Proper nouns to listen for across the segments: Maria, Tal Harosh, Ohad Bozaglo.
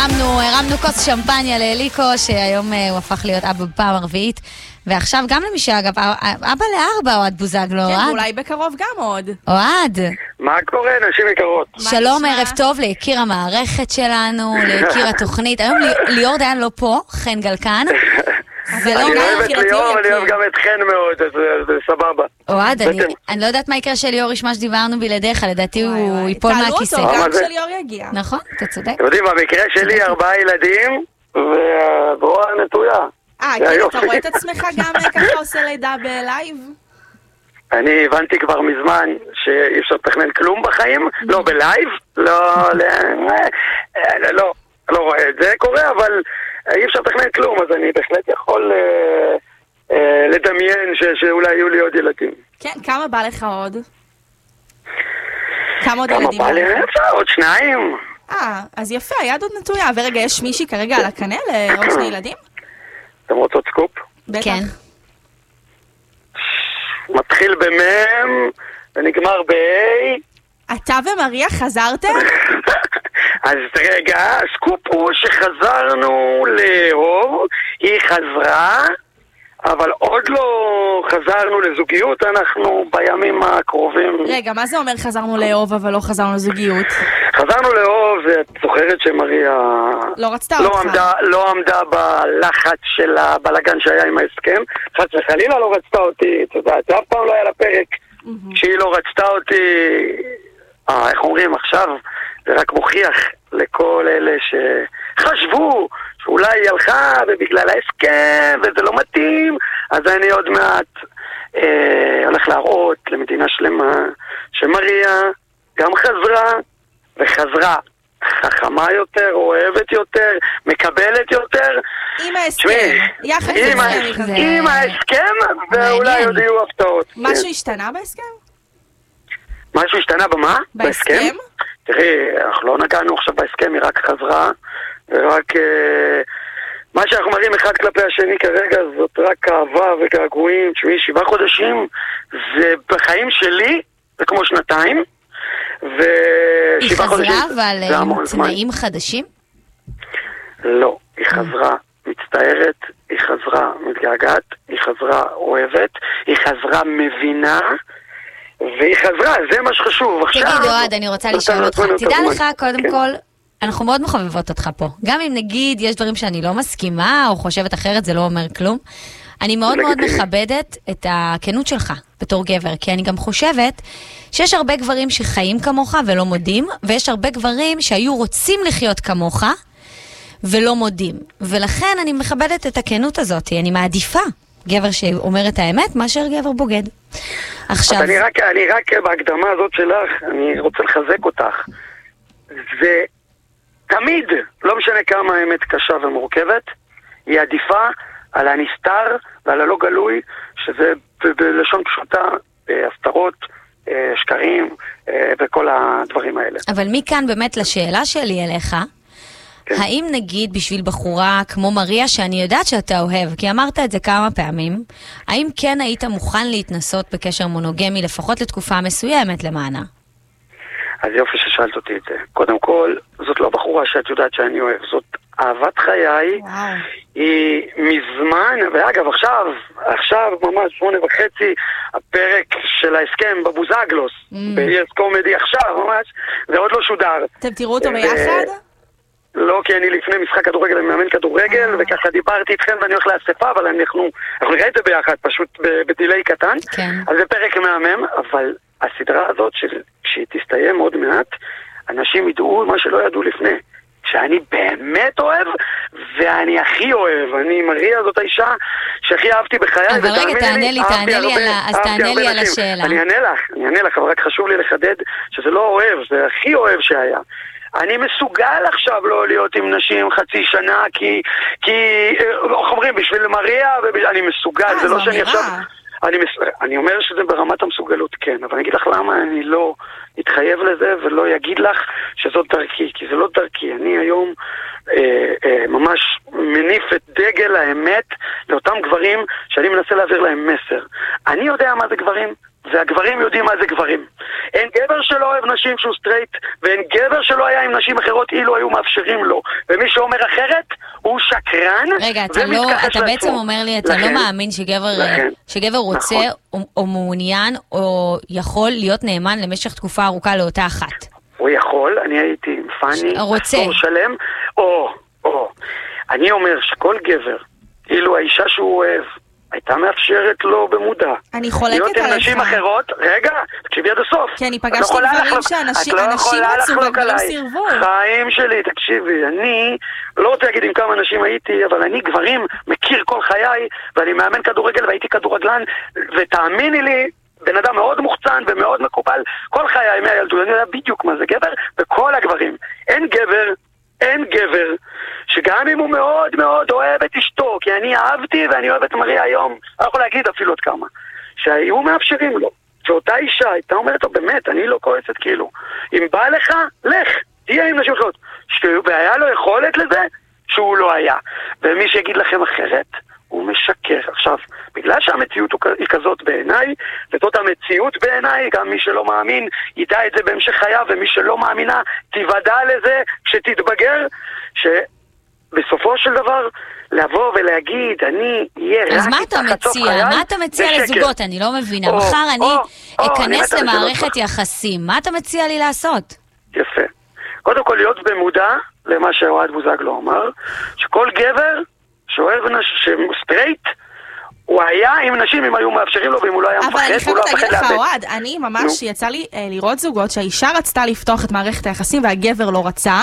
הרמנו כוס שמפניה לאליקו, שהיום הוא הפך להיות אבא בפעם הרביעית, ועכשיו גם למי שאגב, אבא לארבע, אוהד בוזגלו. כן, אולי בקרוב גם עוד. אוהד. מה קורה, נשים יקרות? שלום, ערב טוב להכיר המערכת שלנו, להכיר התוכנית. היום ליאור דיין לא פה, חן גלקן. אני אוהב את ליאור, אני אוהב גם את חן מאוד, זה סבבה. אוהד, אני לא יודעת מה יקרה של ליאור ישמע שדיברנו בלעדיך, לדעתי הוא ייפול מהכיסא. תעלו אותו, גם כשליאור יגיע. נכון, אתה צודק. אתם יודעים, במקרה שלי 4 ילדים, וברורה נטויה. כן, אתה רואה את עצמך גם ככה עושה לידה בלייב? אני הבנתי כבר מזמן שאי אפשר לתכנן כלום בחיים, לא בלייב, לא רואה את זה קורה, אבל אי אפשר לתכנן כלום, אז אני בהחלט יכול לדמיין שאולי יהיו לי עוד ילדים. כן, כמה בא לך עוד? כמה עוד ילדים? כמה בא לך? עוד 2. אז יפה, היד עוד נטויה. ורגע, יש מישי כרגע על הקנה לעוד 2 ילדים? אתם רוצות סקופ? כן. מתחיל במם ונגמר ב-A. אתה ומריה חזרתם? אז רגע, הסקופ הוא שחזרנו לאהוב, היא חזרה, אבל עוד לא חזרנו לזוגיות, אנחנו בימים הקרובים... רגע, מה זה אומר חזרנו לאהוב אבל לא חזרנו לזוגיות? חזרנו לאהוב, את זוכרת שמריה... לא רצתה אותך. לא עמדה בלחץ של הבלגן שהיה עם ההסכם, חס וחלילה לא רצתה אותי, אתה יודעת, אף פעם לא היה לפרק שהיא לא רצתה אותי, איך אומרים עכשיו? זה רק מוכיח לכל אלה שחשבו שאולי היא הלכה ובגלל ההסכם וזה לא מתאים, אז אני עוד מעט הולך להראות למדינה שלמה שמריה גם חזרה וחזרה חכמה יותר, אוהבת יותר, מקבלת יותר עם ההסכם, יחד עם ההסכם, ואולי עוד יהיו הפתעות. משהו השתנה בהסכם? משהו השתנה במה? בהסכם? תראי, אנחנו לא נגענו עכשיו בהסכם, היא רק חזרה, ורק מה שאנחנו מראים אחד כלפי השני כרגע זאת רק כאבה וגעגועים. תשמעי, 7 חודשים זה בחיים שלי, זה כמו 2, היא חזרה אבל עם תנאים חדשים? לא, היא חזרה מצטערת, היא חזרה מתגעגעת, היא חזרה אוהבת, היא חזרה מבינה, והיא חזרה, זה מה שחשוב. תגיד אוהד, אני רוצה לשאול אותך, תדע לך קודם כל, אנחנו מאוד מחבבות אותך פה, גם אם נגיד יש דברים שאני לא מסכימה או חושבת אחרת, זה לא אומר כלום. אני מאוד מאוד מכבדת את הכנות שלך בתור גבר, כי אני גם חושבת שיש הרבה גברים שחיים כמוך ולא מודים, ויש הרבה גברים שהיו רוצים לחיות כמוך ולא מודים, ולכן אני מכבדת את הכנות הזאת, אני מעדיפה גבר שאומר את האמת מאשר גבר בוגד. עכשיו... אני רק בהקדמה הזאת שלך, אני רוצה לחזק אותך. זה תמיד, לא משנה כמה האמת קשה ומורכבת, היא עדיפה על הנסתר ועל הלא גלוי, שזה בלשון פשוטה, הסתרות, שקרים וכל הדברים האלה. אבל מכאן באמת לשאלה שלי אליך, האם נגיד בשביל בחורה כמו מריה, שאני יודעת שאתה אוהב, כי אמרת את זה כמה פעמים, האם כן היית מוכן להתנסות בקשר מונוגמי, לפחות לתקופה מסוימת למענה? אז יופי ששאלת אותי את זה. קודם כל, זאת לא בחורה שאת יודעת שאני אוהב, זאת אהבת חיי, היא מזמן, ואגב עכשיו ממש 8:30, הפרק של ההסכם בבוזגלוס, ב-יס קומדי עכשיו ממש, זה עוד לא שודר. אתם תראו אותו ביחד? לא, כי אני לפני משחק כדורגל, אני מאמן כדורגל, וככה דיברתי איתכם ואני הולך לאספה, אבל אנחנו נראה את זה ביחד, פשוט בדילי קטן. אז זה פרק מהמם, אבל הסדרה הזאת, כשהיא תסתיים עוד מעט, אנשים ידעו מה שלא ידעו לפני, שאני באמת אוהב, ואני הכי אוהב. אני מריה, זאת האישה שהכי אהבתי בחיי. אבל רגע, תענה לי על השאלה. אני אענה לך, אבל רק חשוב לי לחדד שזה לא אוהב, זה הכי אוהב שהיה. אני מסוגל עכשיו לא להיות עם נשים חצי שנה, כי אומרים, בשביל מריה, אני מסוגל, זה לא שאני עכשיו... אני אומר שזה ברמת המסוגלות, כן, אבל אני אגיד לך למה אני לא אתחייב לזה ולא אגיד לך שזאת דרכי, כי זה לא דרכי. אני היום ממש מניף את דגל האמת לאותם גברים שאני מנסה להעביר להם מסר. אני יודע מה זה גברים, והגברים יודעים מה זה גברים. אין גבר שלא אוהב נשים שהוא סטרייט, ואין גבר שלא היה עם נשים אחרות אילו היו מאפשרים לו. ומי שאומר אחרת, הוא שקרן. רגע, אתה בעצם אומר לי, אתה לא מאמין שגבר רוצה או מעוניין או יכול להיות נאמן למשך תקופה ארוכה לאותה אחת. הוא יכול, אני הייתי עם פני, אסור שלם. אני אומר שכל גבר, אילו האישה שהוא אוהב, הייתה מאפשרת לו במודע. אני חולקת עליך. להיות עם נשים אחרות, רגע, תקשיבי עד הסוף. כי אני פגשתי דברים שאנשים מצאו וגברים סירבו. חיים שלי, תקשיבי, אני לא רוצה להגיד עם כמה אנשים הייתי, אבל אני גברים מכיר כל חיי, ואני מאמן כדורגל והייתי כדורגלן, ותאמיני לי, בן אדם מאוד מוחצן ומאוד מקובל, כל חיי מהילדות, אני יודע בדיוק מה זה גבר, וכל הגברים. אין גבר, שגם אם הוא מאוד מאוד אוהב את אשתו, כי אני אהבתי ואני אוהב את מריה היום, אני יכול להגיד אפילו עוד כמה, שהיו מאפשרים לו, שאותה אישה הייתה אומרת לו, באמת, אני לא כועסת כאילו, אם בא לך, לך, תהיה עם נשים אחרות, והיה לו יכולת לזה, שהוא לא היה. ומי שיגיד לכם אחרת, הוא משקר. עכשיו, בגלל שהמציאות היא כזאת בעיניי, וזאת המציאות בעיניי, גם מי שלא מאמין ידע את זה בהמשך חייו, ומי שלא מאמינה תיוודע לזה כשתתבגר, שבסופו של דבר לבוא ולהגיד, אני אהיה רק איתך חצוף חייל. מה אתה מציע לזוגות? אני לא מבינה. מחר אני אכנס למערכת יחסים. מה אתה מציע לי לעשות? יפה. קודם כל להיות במודע למה שאוהד בוזגלו אמר, שכל גבר שאוהב סטרייט, הוא היה עם נשים אם היו מאפשרים לו, ואם הוא לא היה מפחד, אבל אני חייבת להגיד לך, אוהד, אני ממש יצא לי לראות זוגות שהאישה רצתה לפתוח את מערכת היחסים והגבר לא רצה,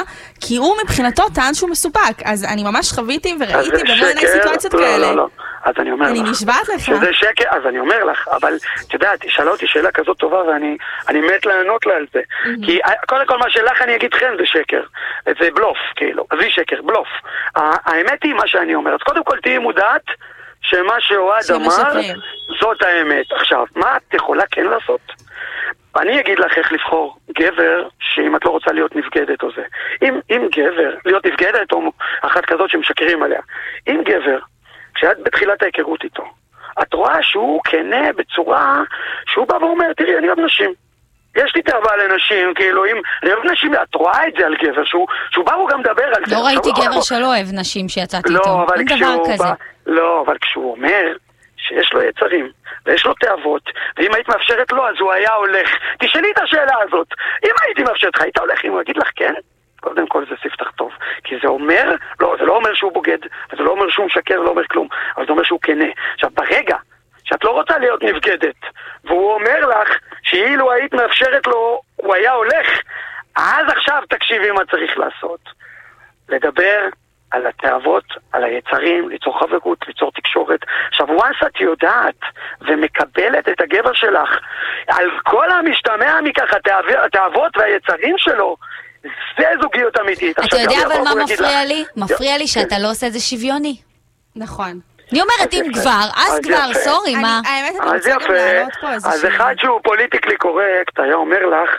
כי הוא מבחינתו טען שהוא מסופק. אז אני ממש חוויתי וראיתי במעיני סיטואציות כאלה. לא. אז אני אומר לך. אני נשבעת לך. שזה שקר, אז אני אומר לך, אבל את יודעת, שאלה אותי שאלה כזאת טובה, ואני מת לענות לה על זה. כי קודם כל מה שלך אני אגיד לכם זה שקר. זה בלוף, כאילו. זה שקר, בלוף. האמת היא מה שאני אומר. אז קודם כל תהיי מודעת שמה שאוהד אמר, זאת האמת. עכשיו, מה את יכולה כן לעשות? אני אגיד לך איך לבחור גבר שאם את לא רוצה להיות נפגדת או זה. אם גבר, להיות נפגדת או אחת כזאת שמשקרים עליה. אם גבר כשאת בתחילת ההיכרות איתו, את רואה שהוא כנה בצורה שהוא בא ואומר, תראי, אני אוהב נשים. יש לי תאווה לנשים, כאילו, אם אני אוהב נשים, את רואה את זה על גבר, שהוא בא הוא גם מדבר על זה. לא ראיתי גבר שלא אוהב נשים שיצאתי איתו. לא, אבל כשהוא אומר שיש לו יצרים, ויש לו תאוות, ואם היית מאפשרת לו, אז הוא היה הולך. תשאלי את השאלה הזאת. אם הייתי מאפשרת לך, היית הולך, אם הוא יגיד לך כן? קודם כל זה ספתח טוב, כי זה אומר, לא, זה לא אומר שהוא בוגד, זה לא אומר שהוא משקר, לא אומר כלום, אבל זה אומר שהוא כנה. עכשיו, ברגע שאת לא רוצה להיות נבגדת, והוא אומר לך שאילו היית מאפשרת לו, הוא היה הולך, אז עכשיו תקשיבי מה צריך לעשות. לדבר על התאוות, על היצרים, ליצור חברות, ליצור תקשורת. עכשיו, once את יודעת ומקבלת את הגבר שלך, על כל המשתמע מכך, התאוות והיצרים שלו, זה זוגיות אמיתית. אתה יודע אבל מה מפריע לי? מפריע לי שאתה לא עושה את זה שוויוני. נכון. אני אומרת אם כבר, אז כבר, סורי, מה? האמת, אני רוצה גם להעלות פה איזה שוויון. אז אחד שהוא פוליטיקלי קורקט היה אומר לך,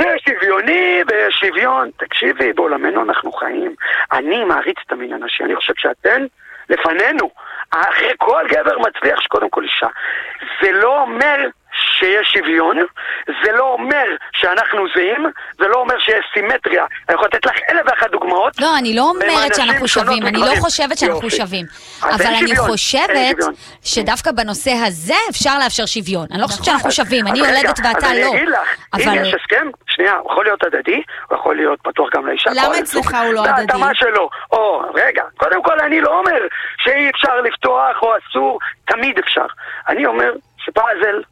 זה שוויוני ושוויון. תקשיבי, בעולמנו אנחנו חיים. אני מעריץ את המין הנשי, אני חושב שאתן לפנינו. אחרי כל גבר מצליח שקודם כל אישה. זה לא אומר שיש שוויון, זה לא אומר שאנחנו זהים, זה לא אומר שיש סימטריה. אני יכולה לתת לך אלף ואחת דוגמאות. לא, אני לא אומרת שאנחנו שווים, אני לא חושבת שאנחנו שווים. אבל אני חושבת שדווקא בנושא הזה אפשר לאפשר שוויון. אני לא חושבת שאנחנו שווים, אני יולדת ואתה לא. אם יש הסכם, שנייה, הוא יכול להיות הדדי, הוא יכול להיות פתוח גם לאישה. למה אצלך הוא לא הדדי? בהתאמה שלו. או, רגע, קודם כל אני לא אומר שאי אפשר לפתוח או אסור, תמיד אפשר. אני אומר שפאזל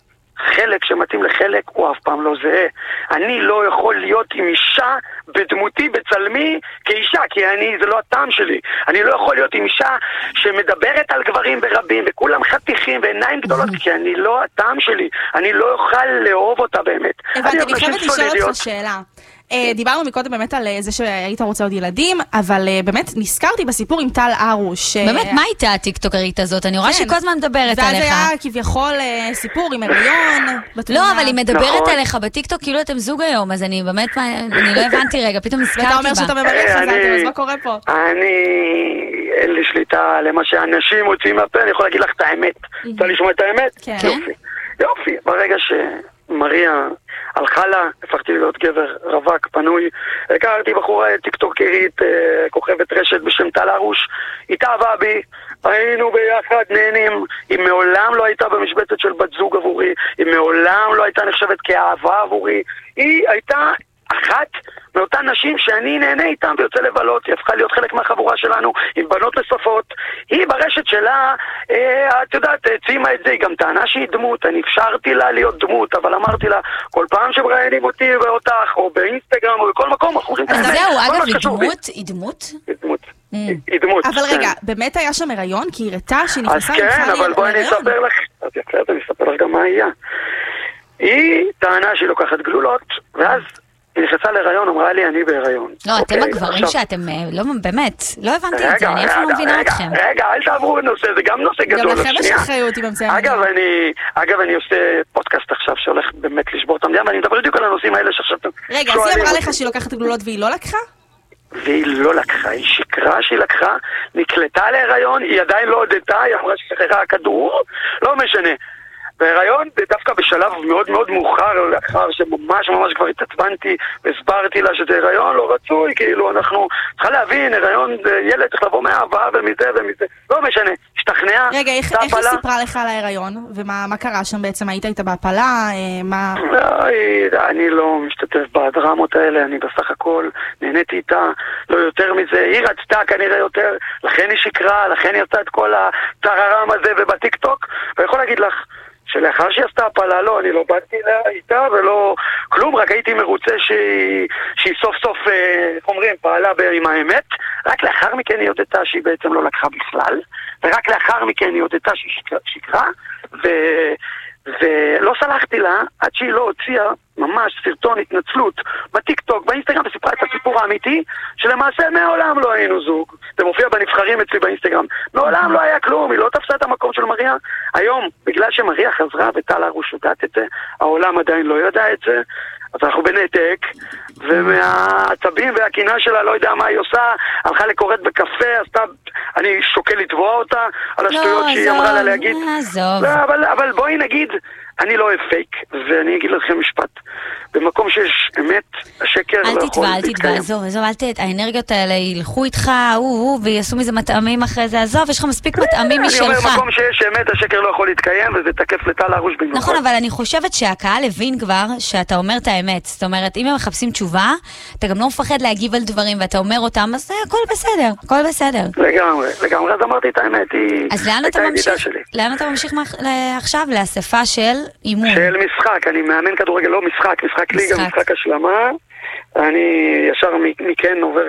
חלק שמתאים לחלק הוא אף פעם לא זהה. אני לא יכול להיות עם אישה בדמותי, בצלמי כאישה, כי זה לא הטעם שלי. אני לא יכול להיות עם אישה שמדברת על גברים ברבים וכולם חתיכים ועיניים גדולות, כי אני לא הטעם שלי. אני לא אוכל לאהוב אותה באמת. אני חייבת לשאול אותך שאלה. דיברנו מקודם באמת על זה שהיית רוצה עוד ילדים, אבל באמת נזכרתי בסיפור עם טל הרוש. באמת, מה הייתה הטיקטוקרית הזאת? אני רואה שכל הזמן מדברת עליך. זה היה כביכול סיפור עם הריון. לא, אבל היא מדברת עליך בטיקטוק כאילו אתם זוג היום, אז אני באמת לא הבנתי רגע, פתאום נזכרתי בה. אתה אומר שאתה מברך על זה, אז מה קורה פה? אין לי שליטה למה שאנשים מוצאים מהפה, אני יכול להגיד לך את האמת. אתה לשמוע את האמת? כן. יופי, ברגע שמריה הלכה לה, הפכתי להיות גבר רווק, פנוי, הכרתי בחורה טיקטוקרית, כוכבת רשת בשם טל הרוש, התאהבה בי, היינו ביחד נהנים, היא מעולם לא הייתה במשבצת של בת זוג עבורי, היא מעולם לא הייתה נחשבת כאהבה עבורי, היא הייתה אחת מאותן נשים שאני נהנה איתן ויוצא לבלות, היא הפכה להיות חלק מהחבורה שלנו עם בנות נוספות. היא ברשת שלה, את יודעת, ציימה את זה, היא גם טענה שהיא דמות, אני אפשרתי לה להיות דמות, אבל אמרתי לה, כל פעם שמראיינים אותי ואותך, או באינסטגרם או בכל מקום, אז זהו, אגב, היא דמות? היא דמות? היא דמות. אבל רגע, באמת היה שם הריון? כי היא ראתה שהיא נכנסה עם חיים. אז כן, אבל בואי נספר לך, אז יפה, אני אספר לך גם מה היה. היא טענה שהיא לוקחת גלולות, ואז היא נכנסה להיריון, אמרה לי, אני בהיריון. לא, אתם הגברים שאתם, לא, באמת, לא הבנתי את זה, אני איך לא מבינה אתכם. רגע, אל תעברו נושא, זה גם נושא גדול. גם לכם יש אחריות עם המצאים. אגב, אני עושה פודקאסט עכשיו שהולך באמת לשבור את המדינה, ואני מדבר בדיוק על הנושאים האלה שעכשיו... רגע, אז היא אמרה לך שהיא לוקחת גלולות והיא לא לקחה? והיא לא לקחה, היא שקרה שהיא לקחה, נקלטה להיריון, היא עדיין לא הודתה, היא אמרה ששכחה הכדור, לא משנה. בהיריון זה דווקא בשלב מאוד מאוד מאוחר, לאחר שממש ממש כבר התעצבנתי והסברתי לה שזה הריון לא רצוי, כאילו אנחנו צריכה להבין, הריון זה ילד צריך לבוא מהאהבה ומזה ומזה, לא משנה, השתכנעה. רגע, איך היא סיפרה לך על ההיריון? ומה קרה שם בעצם? היית בהפלה? אני לא משתתף בדרמות האלה, אני בסך הכל נהניתי איתה, לא יותר מזה, היא רצתה כנראה יותר, לכן היא שקרה, לכן היא עשתה את כל הטררם הזה ובטיקטוק, ויכול להגיד לך שלאחר שהיא עשתה הפעלה, לא, אני לא באתי איתה ולא כלום, רק הייתי מרוצה שהיא סוף סוף, אומרים, פעלה עם האמת. רק לאחר מכן היא יודעת שהיא בעצם לא לקחה בכלל, ורק לאחר מכן היא יודעת שהיא שקרה, ולא סלחתי לה עד שהיא לא הוציאה ממש סרטון התנצלות בטיקטוק, באינסטגרם, וסיפרה את הסיפור האמיתי שלמעשה מעולם לא היינו זוג. זה מופיע בנבחרים אצלי באינסטגרם, מעולם לא היה כלום, היא לא תפסה את המקום של מריה. היום, בגלל שמריה חזרה וטל הרוש יודעת את זה, העולם עדיין לא יודע את זה, אז אנחנו בנתק, ומהעצבים והכינה שלה, לא יודע מה היא עושה, הלכה לקורת בקפה, עשתה, אני שוקל לתבוע אותה על השטויות שהיא אמרה לה להגיד. לא, אבל בואי נגיד, אני לא אוהב פייק, ואני אגיד לכם משפט. במקום שיש אמת, השקר לא יכול להתקיים. אל תתבע, האנרגיות האלה ילכו איתך, ויעשו מזה מטעמים אחרי זה, עזוב, יש לך מספיק מטעמים משלך. אני אומר, במקום שיש אמת, השקר לא יכול להתקיים, וזה תקף לטל הרוש במיוחד. נכון, אבל אני חושבת שהקהל הבין כבר שאתה אומר את האמת. זאת אומרת, אם הם מחפשים תשובה, אתה גם לא מפחד להגיב על דברים, ואתה אומר אותם, אז הכל בסדר, הכל בסדר. לגמרי, אז אמרתי את האמת, אז לאן אתה ממשיך עכשיו? לאספה של אימון. של משחק, אני מאמן כדורגל, לא משחק, משחק ליגה, משחק השלמה, אני ישר מכן עובר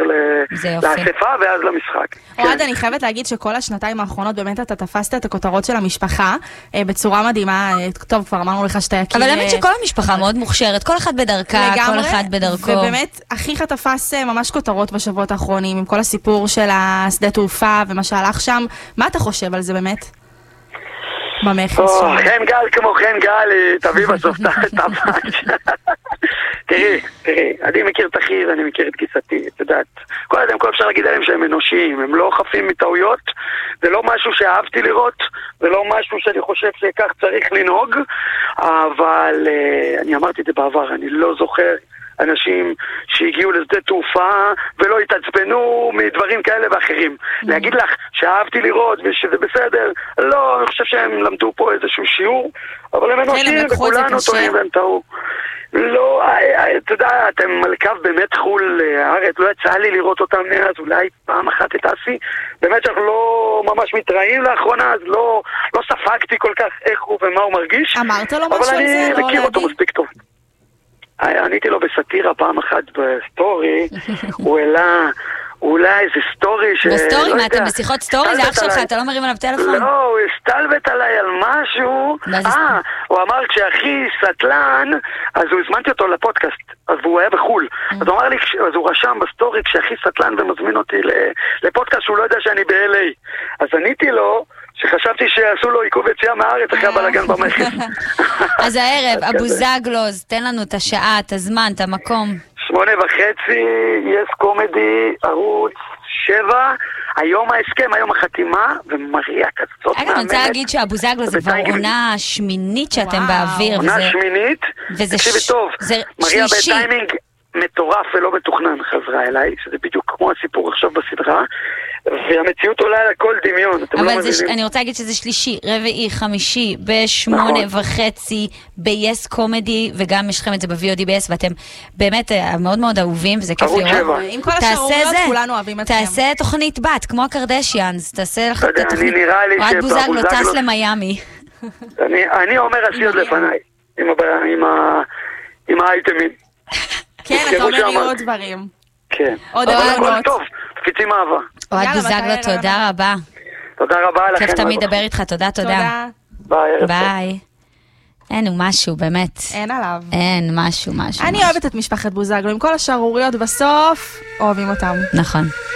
לאספה ואז למשחק. אוהד, אני חייבת להגיד שכל השנתיים האחרונות באמת אתה תפסת את הכותרות של המשפחה בצורה מדהימה, טוב, כבר אמרנו לך שאתה יקיר. אבל באמת שכל המשפחה מאוד מוכשרת, כל אחד בדרכה, כל אחד בדרכו. ובאמת, אחיך תפס ממש כותרות בשבועות האחרונים, עם כל הסיפור של השדה תעופה ומה שהלך שם, מה אתה חושב על זה באמת? חן גל כמו חן גל, תביא בסוף את הפאנץ'. תראי, אני מכיר את אחי ואני מכיר את גיסתי, את יודעת. כל אדם, כל אפשר להגיד עליהם שהם אנושיים, הם לא חפים מטעויות, זה לא משהו שאהבתי לראות, זה לא משהו שאני חושב שכך צריך לנהוג, אבל אני אמרתי את זה בעבר, אני לא זוכר אנשים שהגיעו לשדה תעופה ולא התעצבנו מדברים כאלה ואחרים. להגיד לך שאהבתי לראות ושזה בסדר, לא, אני חושב שהם למדו פה איזשהו שיעור, אבל הם אנשים וכולנו טועים והם טעו. לא, אתה יודע, אתם מלכב באמת חול הארץ, לא יצא לי לראות אותם נראה, אז אולי פעם אחת תעשי. באמת שאנחנו לא ממש מתראים לאחרונה, אז לא ספקתי כל כך איך הוא ומה הוא מרגיש. אמרת לו משהו על זה? אבל אני מכיר אותו מספיק טוב. עניתי לו בסטירה פעם אחת בסטורי, הוא העלה אולי איזה סטורי ש... בסטורי? מה, אתם בשיחות סטורי? זה אח שלך, אתה לא מרים עליו טלפון? לא, הוא הסתלבט עליי על משהו. הוא אמר כשאחי סטלן, אז הוא הזמנתי אותו לפודקאסט, אז הוא היה בחול. אז הוא אמר לי, אז הוא רשם בסטורי כשאחי סטלן ומזמין אותי לפודקאסט שהוא לא יודע שאני ב-LA. אז עניתי לו שחשבתי שעשו לו עיכוב יציאה מהארץ אחרי הבלגן במכס. אז הערב, הבוזגלוז, תן לנו את השעה, את הזמן, את המקום. 8:30, יש קומדי, ערוץ 7, היום ההסכם, היום החתימה, ומריה כזאת מאמנת. אני רוצה להגיד שהבוזגלו זה כבר עונה שמינית שאתם באוויר. עונה שמינית? תקשיבי טוב, מריה בטיימינג מטורף ולא מתוכנן חזרה אליי, שזה בדיוק כמו הסיפור עכשיו בסדרה, והמציאות עולה על הכל דמיון. אבל אני רוצה להגיד שזה שלישי, רביעי, חמישי, ב8:30, ב-YES קומדי, וגם יש לכם את זה ב-VOD ב-YES, ואתם באמת מאוד מאוד אהובים, וזה כיף לראות. עם כל השערויות כולנו אוהבים אתכם. תעשה תוכנית בת, כמו הקרדשיאנס, תעשה לך את התוכנית. אוהד בוזגלו טס למיאמי. אני אומר עשיות לפניי, עם האייטמים. כן, אתה אומר לי עוד דברים. כן. עוד דברים. טוב, תפיצים אהבה. אוהד בוזגלו, תודה רבה. תודה רבה לכם. כיף תמיד לדבר איתך, תודה, תודה. ביי. אין, הוא משהו, באמת. אין עליו. אין, משהו. אני אוהבת את משפחת בוזגלו, עם כל השערוריות בסוף, אוהבים אותם. נכון.